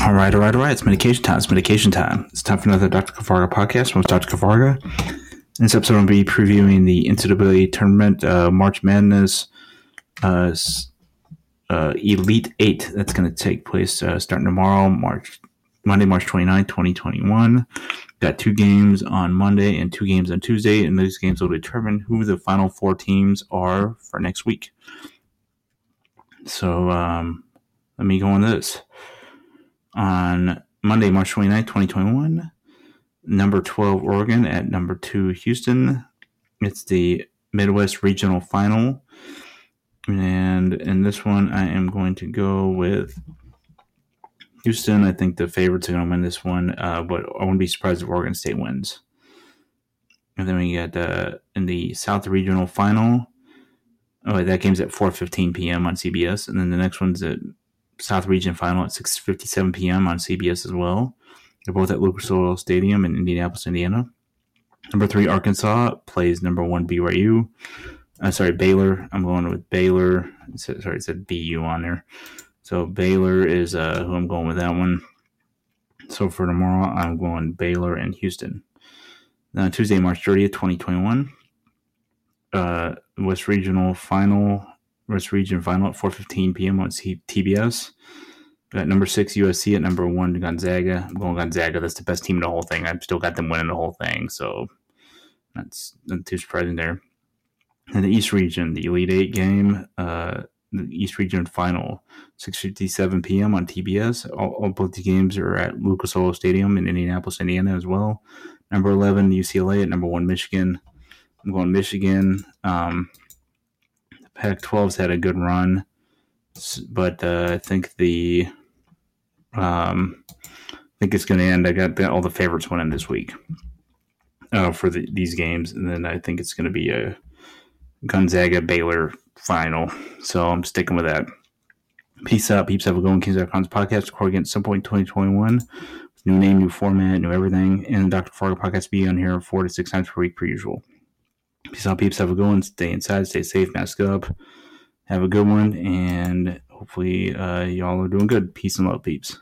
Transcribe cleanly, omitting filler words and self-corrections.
All right. It's medication time. It's time for another Dr. Kavarga podcast. I'm with Dr. Kavarga. In this episode, I'm going to be previewing the Insanitability Tournament, March Madness Elite 8. That's going to take place starting tomorrow, Monday, March 29, 2021. Got two games on Monday and two games on Tuesday, and those games will determine who the final four teams are for next week. So let me go on this. On Monday, March 29, 2021, number 12, Oregon at number 2, Houston. It's the Midwest Regional Final. And in this one, I am going to go with Houston. I think the favorites are going to win this one, but I wouldn't be surprised if Oregon State wins. And then we got in the South Regional Final. Oh, that game's at 4:15 p.m. on CBS. And then the next one's at South Region Final at 6:57 p.m. on CBS as well. They're both at Lucas Oil Stadium in Indianapolis, Indiana. Number 3, Arkansas plays number 1, BYU. Baylor. I'm going with Baylor. It said BU on there. So Baylor is who I'm going with that one. So for tomorrow, I'm going Baylor and Houston. Now, Tuesday, March 30th, 2021. West Region Final at 4:15 p.m. on TBS. At number 6, USC at number 1, Gonzaga. I'm going Gonzaga. That's the best team in the whole thing. I've still got them winning the whole thing, so that's not too surprising there. And the East Region, the Elite 8 game, the East Region Final, 6:57 p.m. on TBS. Both the games are at Lucas Oil Stadium in Indianapolis, Indiana as well. Number 11, UCLA at number 1, Michigan. I'm going Michigan. Pac-12's had a good run, but I think it's going to end. I got all the favorites winning this week for these games, and then I think it's going to be a Gonzaga-Baylor final, so I'm sticking with that. Peace out, peeps. Have a going Kings.com's podcast. Record again at some point in 2021. New name, new format, new everything, and the Dr. Fargo podcast will be on here 4 to 6 times per week per usual. Peace out, peeps. Have a good one. Stay inside. Stay safe. Mask up. Have a good one. And hopefully y'all are doing good. Peace and love, peeps.